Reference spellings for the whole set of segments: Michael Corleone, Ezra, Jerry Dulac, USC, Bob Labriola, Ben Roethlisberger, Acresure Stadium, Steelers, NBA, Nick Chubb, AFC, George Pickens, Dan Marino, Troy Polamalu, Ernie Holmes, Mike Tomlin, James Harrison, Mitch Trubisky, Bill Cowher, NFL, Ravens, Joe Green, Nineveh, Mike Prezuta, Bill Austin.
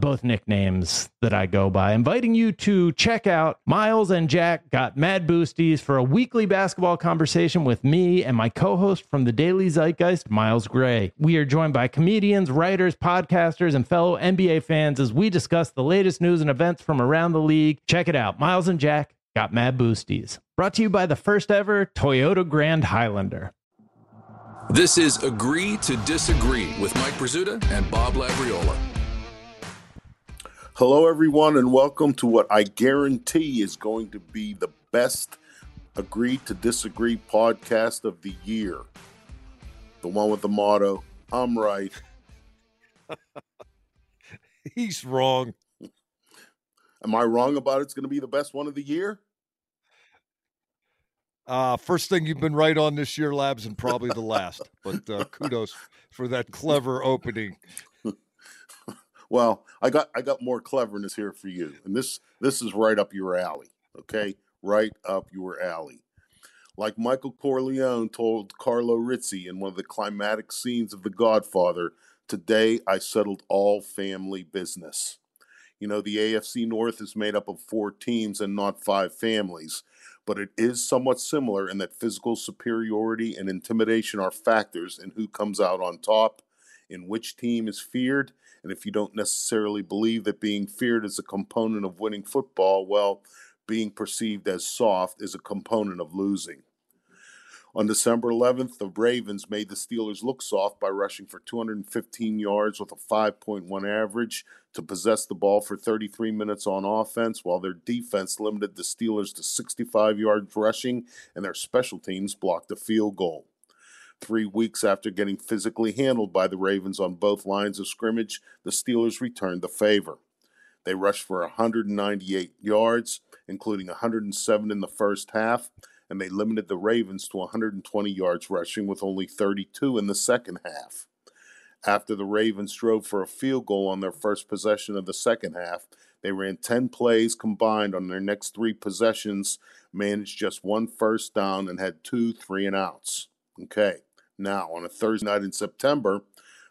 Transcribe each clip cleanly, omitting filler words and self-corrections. both nicknames that I go by. Inviting you to check out Miles and Jack Got Mad Boosties for a weekly basketball conversation with me and my co-host from the Daily Zeitgeist, Miles Gray. We are joined by comedians, writers, podcasters, and fellow NBA fans as we discuss the latest news and events from around the league. Check it out. Miles and Jack Got Mad Boosties. Brought to you by the first ever Toyota Grand Highlander. This is Agree to Disagree with Mike Prezuta and Bob Labriola. Hello, everyone, and welcome to what I guarantee is going to be the best Agree to Disagree podcast of the year. The one with the motto, I'm right. He's wrong. Am I wrong about it's going to be the best one of the year? First thing you've been right on this year, Labs, and probably the last. But kudos for that clever opening. Well, I got more cleverness here for you, and this is right up your alley, okay? Right up your alley. Like Michael Corleone told Carlo Rizzi in one of the climatic scenes of The Godfather, today I settled all family business. You know, the AFC North is made up of 4 teams and not 5 families, but it is somewhat similar in that physical superiority and intimidation are factors in who comes out on top, in which team is feared, and if you don't necessarily believe that being feared is a component of winning football, well, being perceived as soft is a component of losing. On December 11th, the Ravens made the Steelers look soft by rushing for 215 yards with a 5.1 average to possess the ball for 33 minutes on offense, while their defense limited the Steelers to 65 yards rushing and their special teams blocked a field goal. 3 weeks after getting physically handled by the Ravens on both lines of scrimmage, the Steelers returned the favor. They rushed for 198 yards, including 107 in the first half, and they limited the Ravens to 120 yards rushing with only 32 in the second half. After the Ravens drove for a field goal on their first possession of the second half, they ran 10 plays combined on their next 3 possessions, managed just 1 first down, and had 2 3-and-outs. Okay. Now, on a Thursday night in September,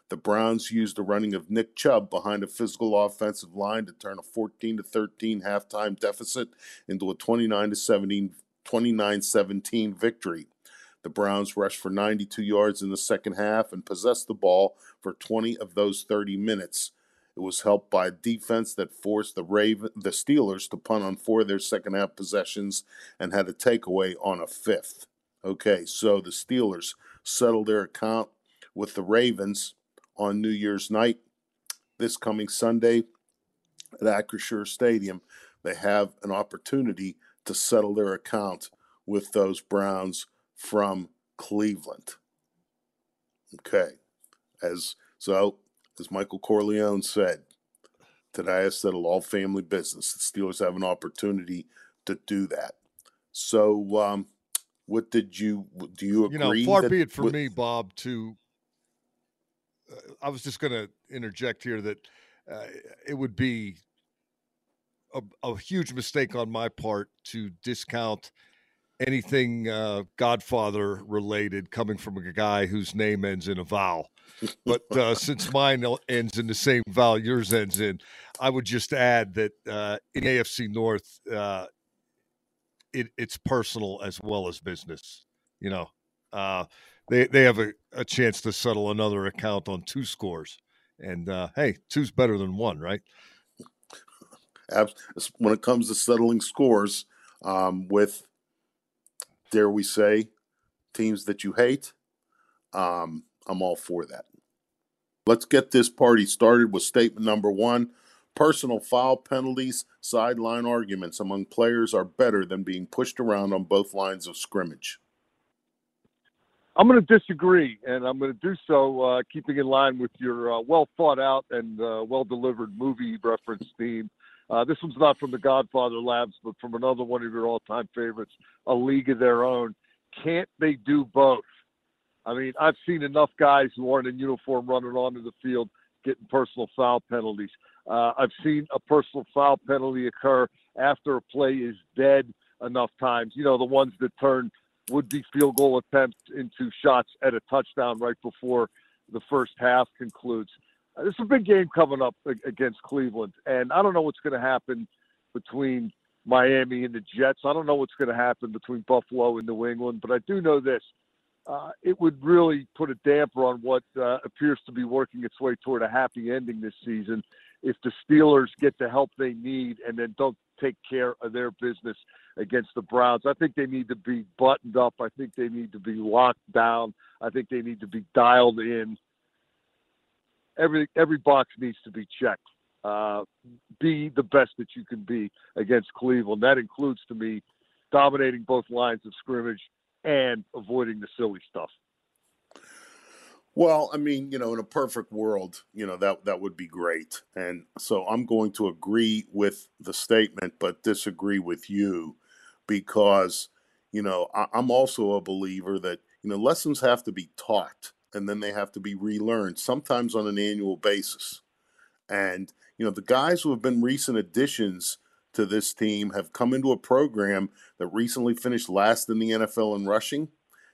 the Browns used the running of Nick Chubb behind a physical offensive line to turn a 14-13 halftime deficit into a 29-17 victory. The Browns rushed for 92 yards in the second half and possessed the ball for 20 of those 30 minutes. It was helped by a defense that forced the Steelers to punt on 4 of their second-half possessions and had a takeaway on a 5th. Okay, so the Steelers settle their account with the Ravens on New Year's night this coming Sunday at Acresure Stadium. They have an opportunity to settle their account with those Browns from Cleveland. Okay, as Michael Corleone said, today I settled all family business. The Steelers have an opportunity to do that. So, what did do you agree? You know, far be it from me, Bob, to, I was just going to interject here that it would be a huge mistake on my part to discount anything Godfather related coming from a guy whose name ends in a vowel. But since mine ends in the same vowel yours ends in, I would just add that in AFC North, it's personal as well as business. You know, they have a chance to settle another account on 2 scores. And, hey, 2's better than 1, right? When it comes to settling scores with, dare we say, teams that you hate, I'm all for that. Let's get this party started with statement number 1. Personal foul penalties, sideline arguments among players are better than being pushed around on both lines of scrimmage. I'm going to disagree, and I'm going to do so keeping in line with your well-thought-out and well-delivered movie reference theme. This one's not from The Godfather Labs, but from another one of your all-time favorites, A League of Their Own. Can't they do both? I mean, I've seen enough guys who aren't in uniform running onto the field getting personal foul penalties. I've seen a personal foul penalty occur after a play is dead enough times. You know, the ones that turn would-be field goal attempts into shots at a touchdown right before the first half concludes. This is a big game coming up against Cleveland, and I don't know what's going to happen between Miami and the Jets. I don't know what's going to happen between Buffalo and New England, but I do know this. It would really put a damper on what appears to be working its way toward a happy ending this season if the Steelers get the help they need and then don't take care of their business against the Browns. I think they need to be buttoned up. I think they need to be locked down. I think they need to be dialed in. Every box needs to be checked. Be the best that you can be against Cleveland. That includes, to me, dominating both lines of scrimmage and avoiding the silly stuff. Well, I mean, you know, in a perfect world, you know, that would be great. And so I'm going to agree with the statement, but disagree with you because, you know, I'm also a believer that, you know, lessons have to be taught and then they have to be relearned, sometimes on an annual basis. And, you know, the guys who have been recent additions to this team have come into a program that recently finished last in the NFL in rushing,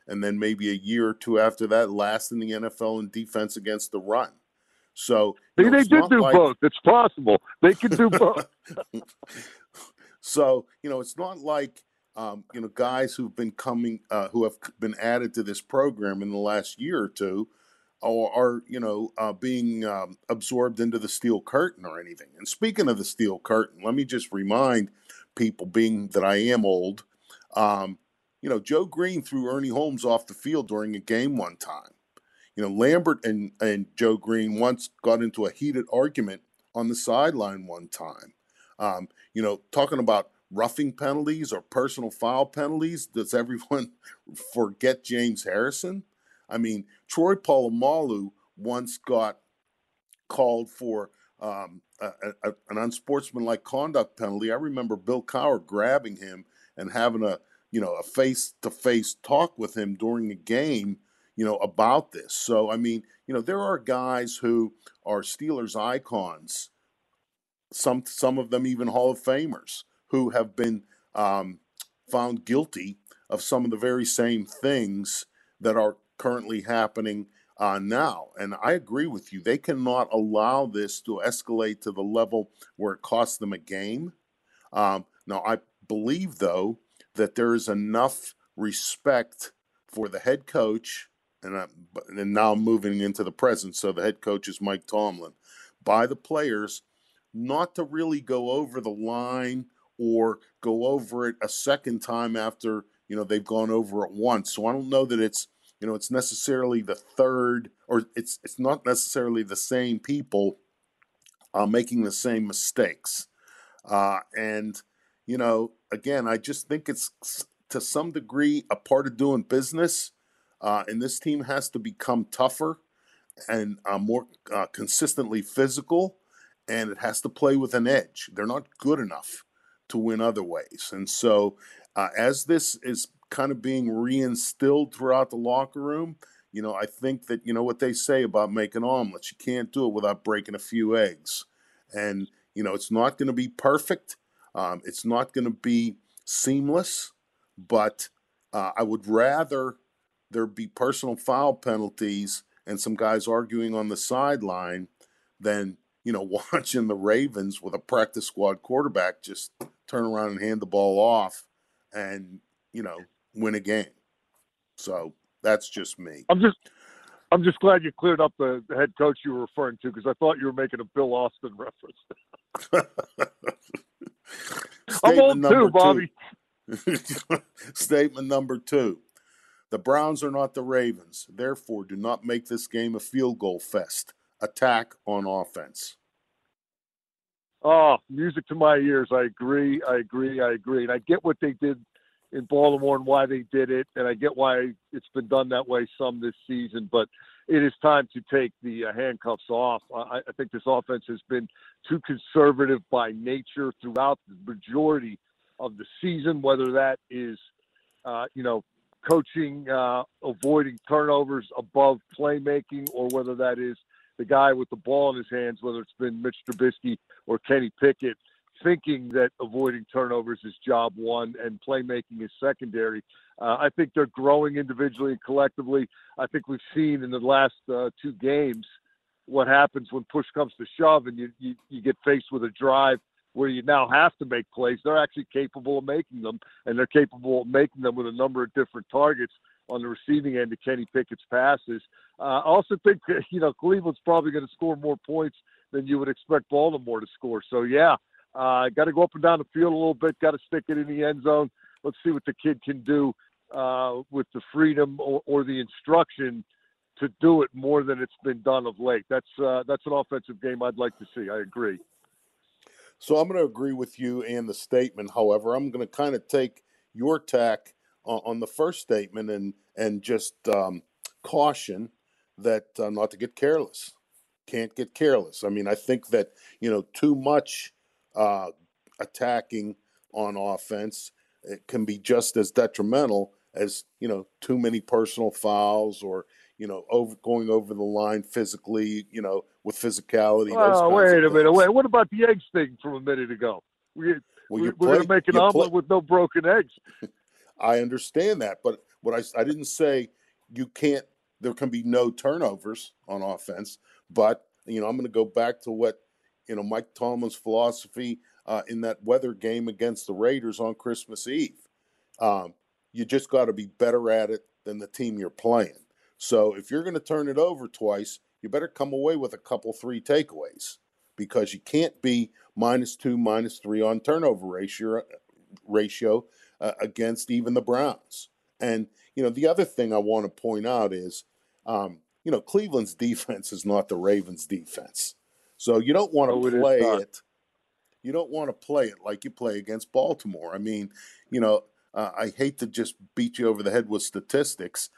and then maybe a year or two after that, last in the NFL in defense against the run. So they did do both. It's possible. They can do both. So, you know, it's not like, you know, guys who have been added to this program in the last year or two are you know, being absorbed into the steel curtain or anything. And speaking of the steel curtain, let me just remind people, being that I am old, you know, Joe Green threw Ernie Holmes off the field during a game one time. You know, Lambert and Joe Green once got into a heated argument on the sideline one time. You know, talking about roughing penalties or personal foul penalties, does everyone forget James Harrison? I mean, Troy Polamalu once got called for an unsportsmanlike conduct penalty. I remember Bill Cowher grabbing him and having a face-to-face talk with him during a game, you know, about this. So, I mean, you know, there are guys who are Steelers icons, some of them even Hall of Famers, who have been found guilty of some of the very same things that are currently happening now. And I agree with you. They cannot allow this to escalate to the level where it costs them a game. Now, I believe, though, that there is enough respect for the head coach, and now I'm moving into the present, so the head coach is Mike Tomlin, by the players not to really go over the line or go over it a second time after, you know, they've gone over it once. So I don't know that it's, you know, it's necessarily the third, or it's not necessarily the same people making the same mistakes. And, you know, again, I just think it's, to some degree, a part of doing business, and this team has to become tougher and more consistently physical, and it has to play with an edge. They're not good enough to win other ways. And so as this is kind of being reinstilled throughout the locker room, you know, I think that, you know, what they say about making omelets, you can't do it without breaking a few eggs. And, you know, it's not going to be perfect. It's not going to be seamless, but I would rather there be personal foul penalties and some guys arguing on the sideline than, you know, watching the Ravens with a practice squad quarterback just turn around and hand the ball off and, you know, win a game. So that's just me. I'm just glad you cleared up the head coach you were referring to, because I thought you were making a Bill Austin reference. I'm old too, Bobby. Statement number two. The Browns are not the Ravens. Therefore, do not make this game a field goal fest. Attack on offense. Oh, music to my ears. I agree. And I get what they did in Baltimore and why they did it, and I get why it's been done that way some this season, but it is time to take the handcuffs off. I think this offense has been too conservative by nature throughout the majority of the season, whether that is, coaching, avoiding turnovers above playmaking, or whether that is the guy with the ball in his hands, whether it's been Mitch Trubisky or Kenny Pickett, thinking that avoiding turnovers is job one and playmaking is secondary. I think they're growing individually and collectively. I think we've seen in the last two games what happens when push comes to shove and you get faced with a drive where you now have to make plays. They're actually capable of making them, and they're capable of making them with a number of different targets on the receiving end of Kenny Pickett's passes. I also think, Cleveland's probably going to score more points than you would expect Baltimore to score. So, yeah, got to go up and down the field a little bit, got to stick it in the end zone. Let's see what the kid can do with the freedom or the instruction to do it more than it's been done of late. That's an offensive game I'd like to see. I agree. So I'm going to agree with you and the statement. However, I'm going to kind of take your tack on the first statement and just caution that not to get careless. Can't get careless. I mean, I think that, too much attacking on offense, it can be just as detrimental as, too many personal fouls or, going over the line physically, with physicality. Oh, wait a minute. Wait, what about the eggs thing from a minute ago? We're going to make an omelet with no broken eggs. I understand that, but what I didn't say there can be no turnovers on offense, but, I'm going to go back to what, Mike Tomlin's philosophy in that weather game against the Raiders on Christmas Eve. You just got to be better at it than the team you're playing. So if you're going to turn it over twice, you better come away with a couple, three takeaways, because you can't be -2, -3 on turnover ratio against even the Browns. And, the other thing I want to point out is, Cleveland's defense is not the Ravens' defense. So you don't want to play it. You don't want to play it like you play against Baltimore. I mean, I hate to just beat you over the head with statistics.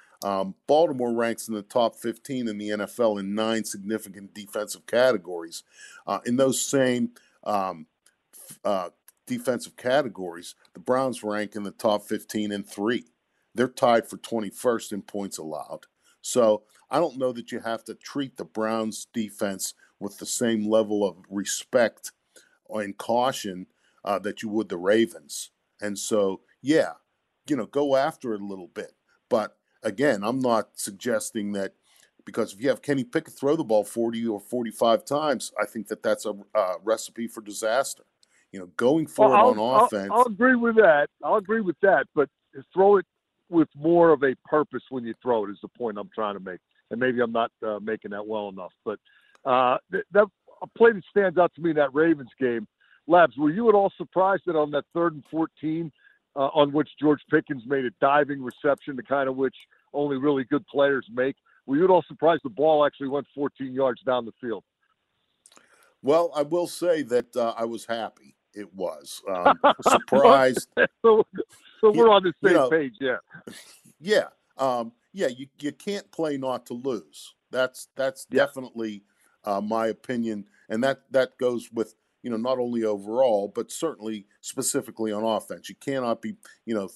Baltimore ranks in the top 15 in the NFL in 9 significant defensive categories. In those same defensive categories, the Browns rank in the top 15 in 3. They're tied for 21st in points allowed. So I don't know that you have to treat the Browns defense with the same level of respect and caution that you would the Ravens. And so, yeah, go after it a little bit. But again, I'm not suggesting that, because if you have Kenny Pickett throw the ball 40 or 45 times, I think that that's a recipe for disaster. Going for it on offense. I'll agree with that. But throw it with more of a purpose when you throw it is the point I'm trying to make. And maybe I'm not making that well enough. But that play that stands out to me in that Ravens game, Labs, were you at all surprised that on that 3rd and 14, on which George Pickens made a diving reception, the kind of which only really good players make, were you at all surprised the ball actually went 14 yards down the field? Well, I will say that I was happy. It was surprised. so we're on the same page, yeah. Yeah. You can't play not to lose. That's definitely my opinion, and that goes with not only overall, but certainly specifically on offense. You cannot be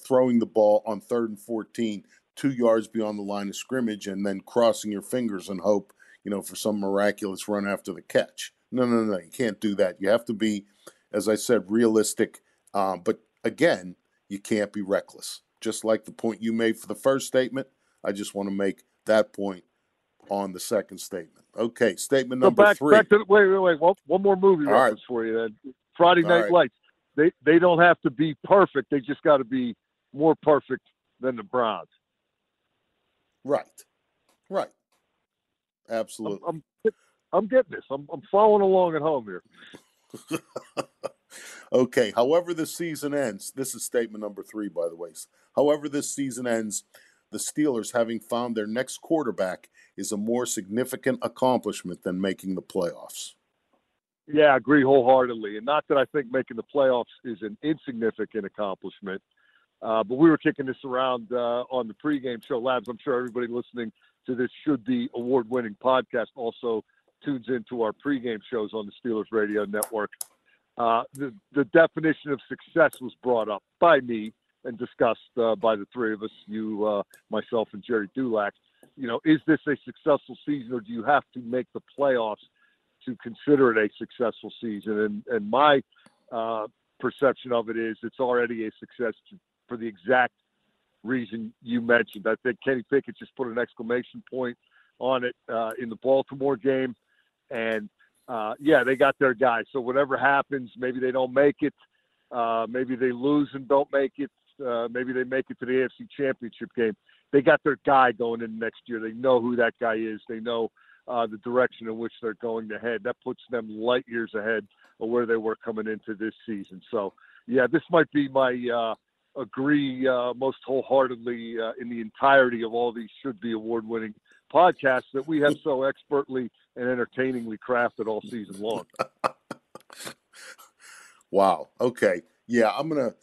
throwing the ball on 3rd and 14, 2 yards beyond the line of scrimmage, and then crossing your fingers and hope for some miraculous run after the catch. No, you can't do that. You have to be, as I said, realistic. But again, you can't be reckless. Just like the point you made for the first statement, I just want to make that point on the second statement. Okay, statement number 3. Wait. One more movie reference for you then. Friday Night Lights. They don't have to be perfect. They just got to be more perfect than the Browns. Right. Absolutely. I'm getting this. I'm following along at home here. Okay. However this season ends, this is statement number 3, by the way. However this season ends, the Steelers, having found their next quarterback, is a more significant accomplishment than making the playoffs. Yeah, I agree wholeheartedly. And not that I think making the playoffs is an insignificant accomplishment, but we were kicking this around on the pregame show. Labs, I'm sure everybody listening to this should be award-winning podcast also tunes into our pregame shows on the Steelers Radio Network. The definition of success was brought up by me and discussed by the three of us, you, myself, and Jerry Dulac. You know, is this a successful season, or do you have to make the playoffs to consider it a successful season? And my perception of it is it's already a success for the exact reason you mentioned. I think Kenny Pickett just put an exclamation point on it in the Baltimore game. And, yeah, they got their guy. So whatever happens, maybe they don't make it. Maybe they lose and don't make it. Maybe they make it to the AFC Championship game. They got their guy going in next year. They know who that guy is. They know the direction in which they're going to head. That puts them light years ahead of where they were coming into this season. So, yeah, this might be my agree most wholeheartedly in the entirety of all these should-be award-winning podcasts that we have so expertly and entertainingly crafted all season long. Wow. Okay. Yeah, I'm going to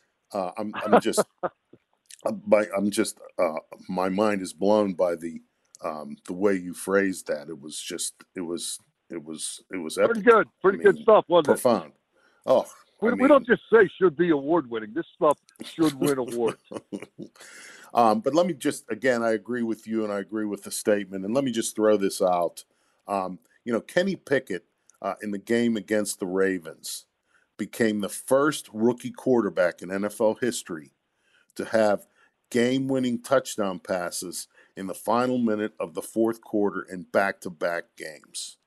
my mind is blown by the way you phrased that. It was just, it was epic. Pretty good stuff, wasn't it? Profound. Oh, we don't just say should be award winning. This stuff should win awards. But let me just, again, I agree with you and I agree with the statement. And let me just throw this out. You know, Kenny Pickett in the game against the Ravens became the first rookie quarterback in NFL history to have game-winning touchdown passes in the final minute of the fourth quarter in back-to-back games.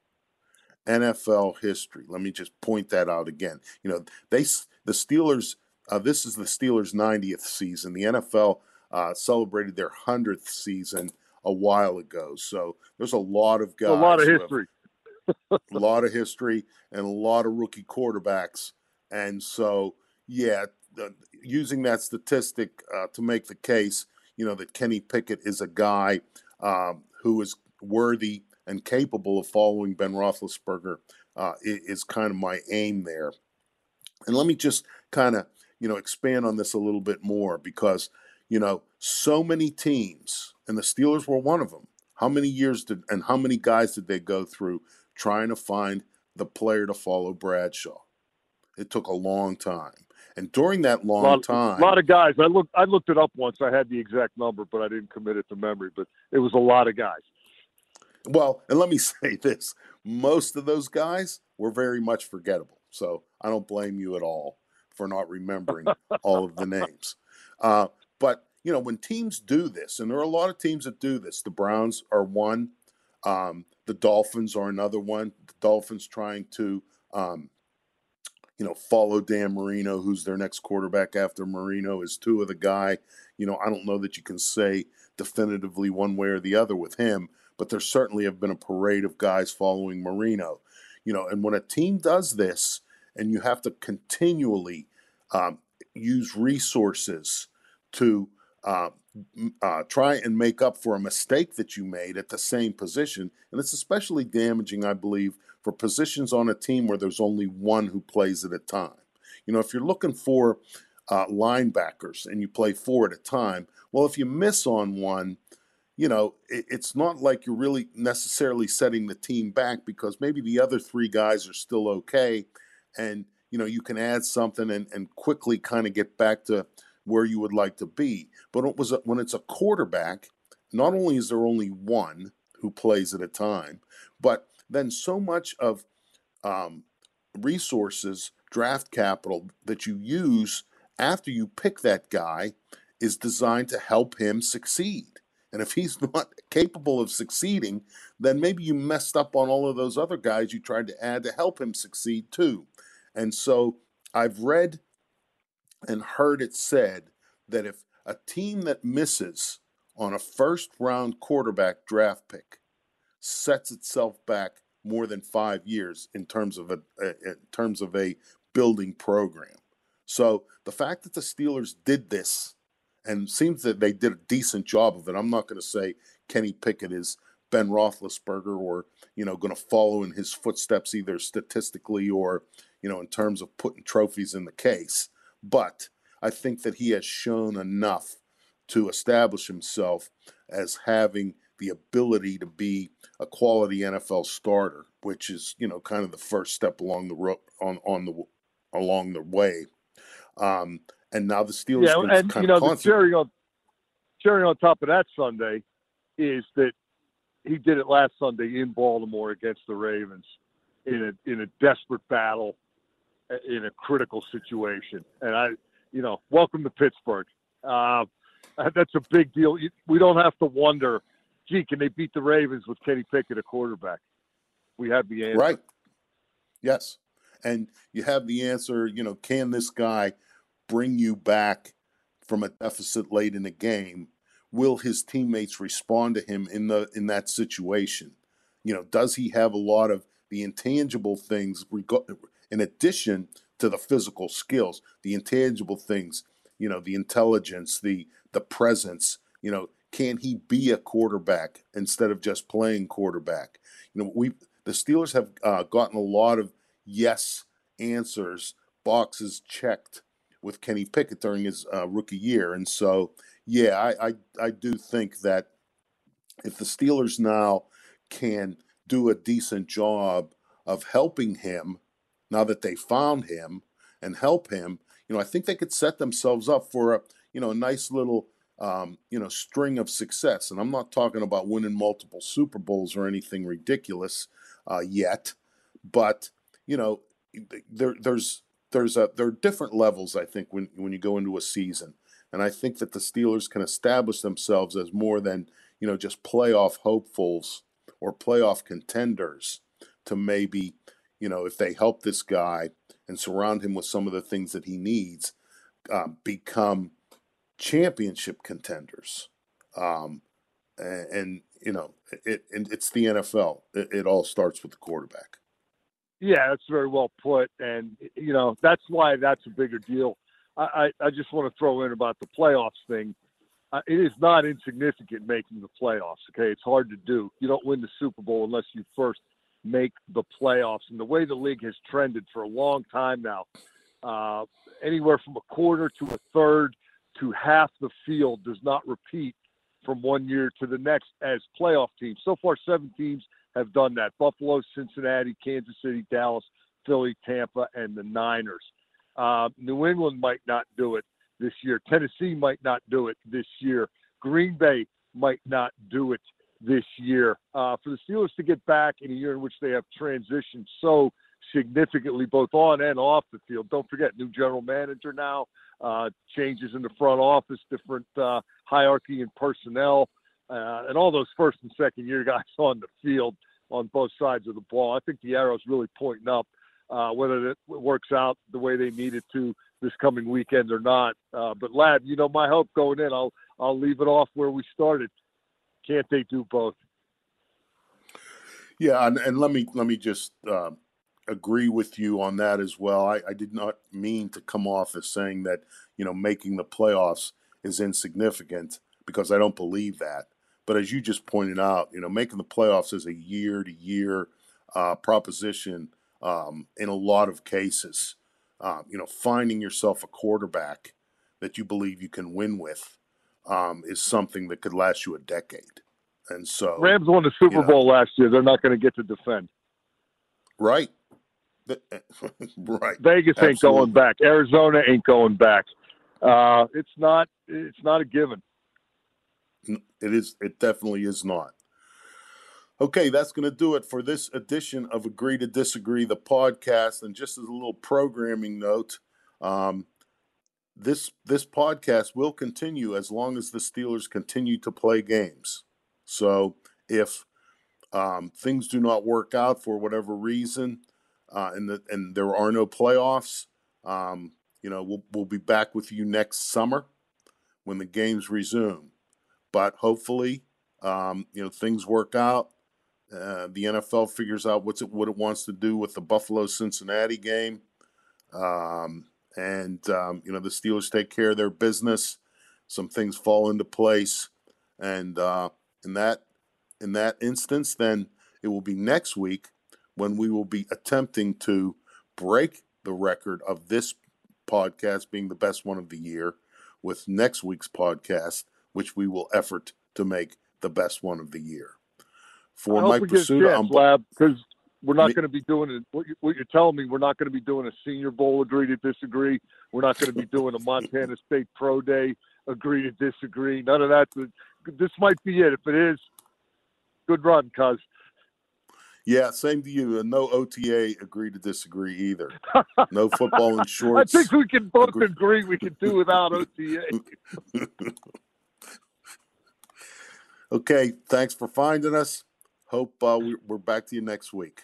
NFL history. Let me just point that out again. You know, the Steelers, this is the Steelers' 90th season. The NFL celebrated their 100th season a while ago. So there's a lot of guys. A lot of history. A lot of history and a lot of rookie quarterbacks. And so, yeah, using that statistic to make the case, you know, that Kenny Pickett is a guy who is worthy and capable of following Ben Roethlisberger is kind of my aim there. And let me just kind of, you know, expand on this a little bit more because, you know, so many teams, and the Steelers were one of them, how many years did and how many guys did they go through trying to find the player to follow Bradshaw? It took a long time. And during that long time... A lot of guys. I looked it up once. I had the exact number, but I didn't commit it to memory. But it was a lot of guys. Well, and let me say this. Most of those guys were very much forgettable. So I don't blame you at all for not remembering all of the names. But, you know, when teams do this, and there are a lot of teams that do this, the Browns are one. The Dolphins are another one. The Dolphins trying to... you know, follow Dan Marino, who's their next quarterback after Marino is two of the guy. You know, I don't know that you can say definitively one way or the other with him, but there certainly have been a parade of guys following Marino. You know, and when a team does this and you have to continually use resources to try and make up for a mistake that you made at the same position, and it's especially damaging, I believe, for positions on a team where there's only one who plays at a time. You know, if you're looking for linebackers and you play four at a time, well, if you miss on one, you know, it's not like you're really necessarily setting the team back because maybe the other three guys are still okay and, you know, you can add something and quickly kind of get back to where you would like to be. But it was when it's a quarterback, not only is there only one who plays at a time, but then so much of resources, draft capital that you use after you pick that guy is designed to help him succeed. And if he's not capable of succeeding, then maybe you messed up on all of those other guys you tried to add to help him succeed too. And so I've read and heard it said that if a team that misses on a first-round quarterback draft pick sets itself back more than 5 years in terms of a building program. So the fact that the Steelers did this and seems that they did a decent job of it. I'm not going to say Kenny Pickett is Ben Roethlisberger, or, you know, going to follow in his footsteps either statistically or, you know, in terms of putting trophies in the case. But I think that he has shown enough to establish himself as having the ability to be a quality NFL starter, which is, you know, kind of the first step along the road, along the way. And now the Steelers, yeah, and kind, you know, of the cherry on top of that Sunday is that he did it last Sunday in Baltimore against the Ravens in a desperate battle, in a critical situation. And I, you know, welcome to Pittsburgh. That's a big deal. We don't have to wonder, gee, can they beat the Ravens with Kenny Pickett a quarterback? We have the answer. Right. Yes. And you have the answer, you know, can this guy bring you back from a deficit late in the game? Will his teammates respond to him in that situation? You know, does he have a lot of the intangible things in addition to the physical skills, the intangible things, you know, the intelligence, the presence, you know, can he be a quarterback instead of just playing quarterback? You know, the Steelers have gotten a lot of yes answers, boxes checked with Kenny Pickett during his rookie year. And so, yeah, I do think that if the Steelers now can do a decent job of helping him, now that they found him and help him, you know, I think they could set themselves up for a, you know, a nice little, you know, string of success. And I'm not talking about winning multiple Super Bowls or anything ridiculous yet, but, you know, there are different levels, I think, when you go into a season. And I think that the Steelers can establish themselves as more than, you know, just playoff hopefuls or playoff contenders to maybe, you know, if they help this guy and surround him with some of the things that he needs, become championship contenders. And you know, it's the NFL. It all starts with the quarterback. Yeah, that's very well put. And, you know, that's why that's a bigger deal. I just want to throw in about the playoffs thing. It is not insignificant making the playoffs, okay? It's hard to do. You don't win the Super Bowl unless you first make the playoffs. And the way the league has trended for a long time now, anywhere from a quarter to a third to half the field does not repeat from one year to the next as playoff teams. So far, 7 teams have done that. Buffalo, Cincinnati, Kansas City, Dallas, Philly, Tampa, and the Niners. New England might not do it this year. Tennessee might not do it this year. Green Bay might not do it this year. For the Steelers to get back in a year in which they have transitioned so significantly both on and off the field. Don't forget, new general manager now, changes in the front office, different hierarchy and personnel. And all those first and second year guys on the field on both sides of the ball. I think the arrow's really pointing up, whether it works out the way they need it to this coming weekend or not. But Lab, you know, my hope going in, I'll leave it off where we started. Can't they do both? Yeah. And let me just agree with you on that as well. I did not mean to come off as saying that, you know, making the playoffs is insignificant, because I don't believe that. But as you just pointed out, you know, making the playoffs is a year-to-year proposition in a lot of cases. You know, finding yourself a quarterback that you believe you can win with is something that could last you a decade. And so Rams won the Super Bowl last year. They're not going to get to defend. Right. Right. Vegas Absolutely. Ain't going back. Arizona ain't going back. It's not a given. It definitely is not. Okay, that's going to do it for this edition of Agree to Disagree, the podcast. And just as a little programming note, this podcast will continue as long as the Steelers continue to play games. So if things do not work out for whatever reason, and there are no playoffs, you know, we'll be back with you next summer when the games resume. But hopefully, you know, things work out. The NFL figures out what it wants to do with the Buffalo-Cincinnati game. You know, the Steelers take care of their business. Some things fall into place. And that in that instance, then it will be next week when we will be attempting to break the record of this podcast being the best one of the year with next week's podcast, which we will effort to make the best one of the year. For Mike Prezuta, I'm Lab, because we're not going to be doing it. What you're telling me, we're not going to be doing a Senior Bowl, agree to disagree. We're not going to be doing a Montana State Pro Day, agree to disagree. None of that. This might be it. If it is, good run, cuz. Yeah, same to you. No OTA, agree to disagree either. No football in shorts. I think we can both agree we can do without OTA. Okay, thanks for finding us. Hope we're back to you next week.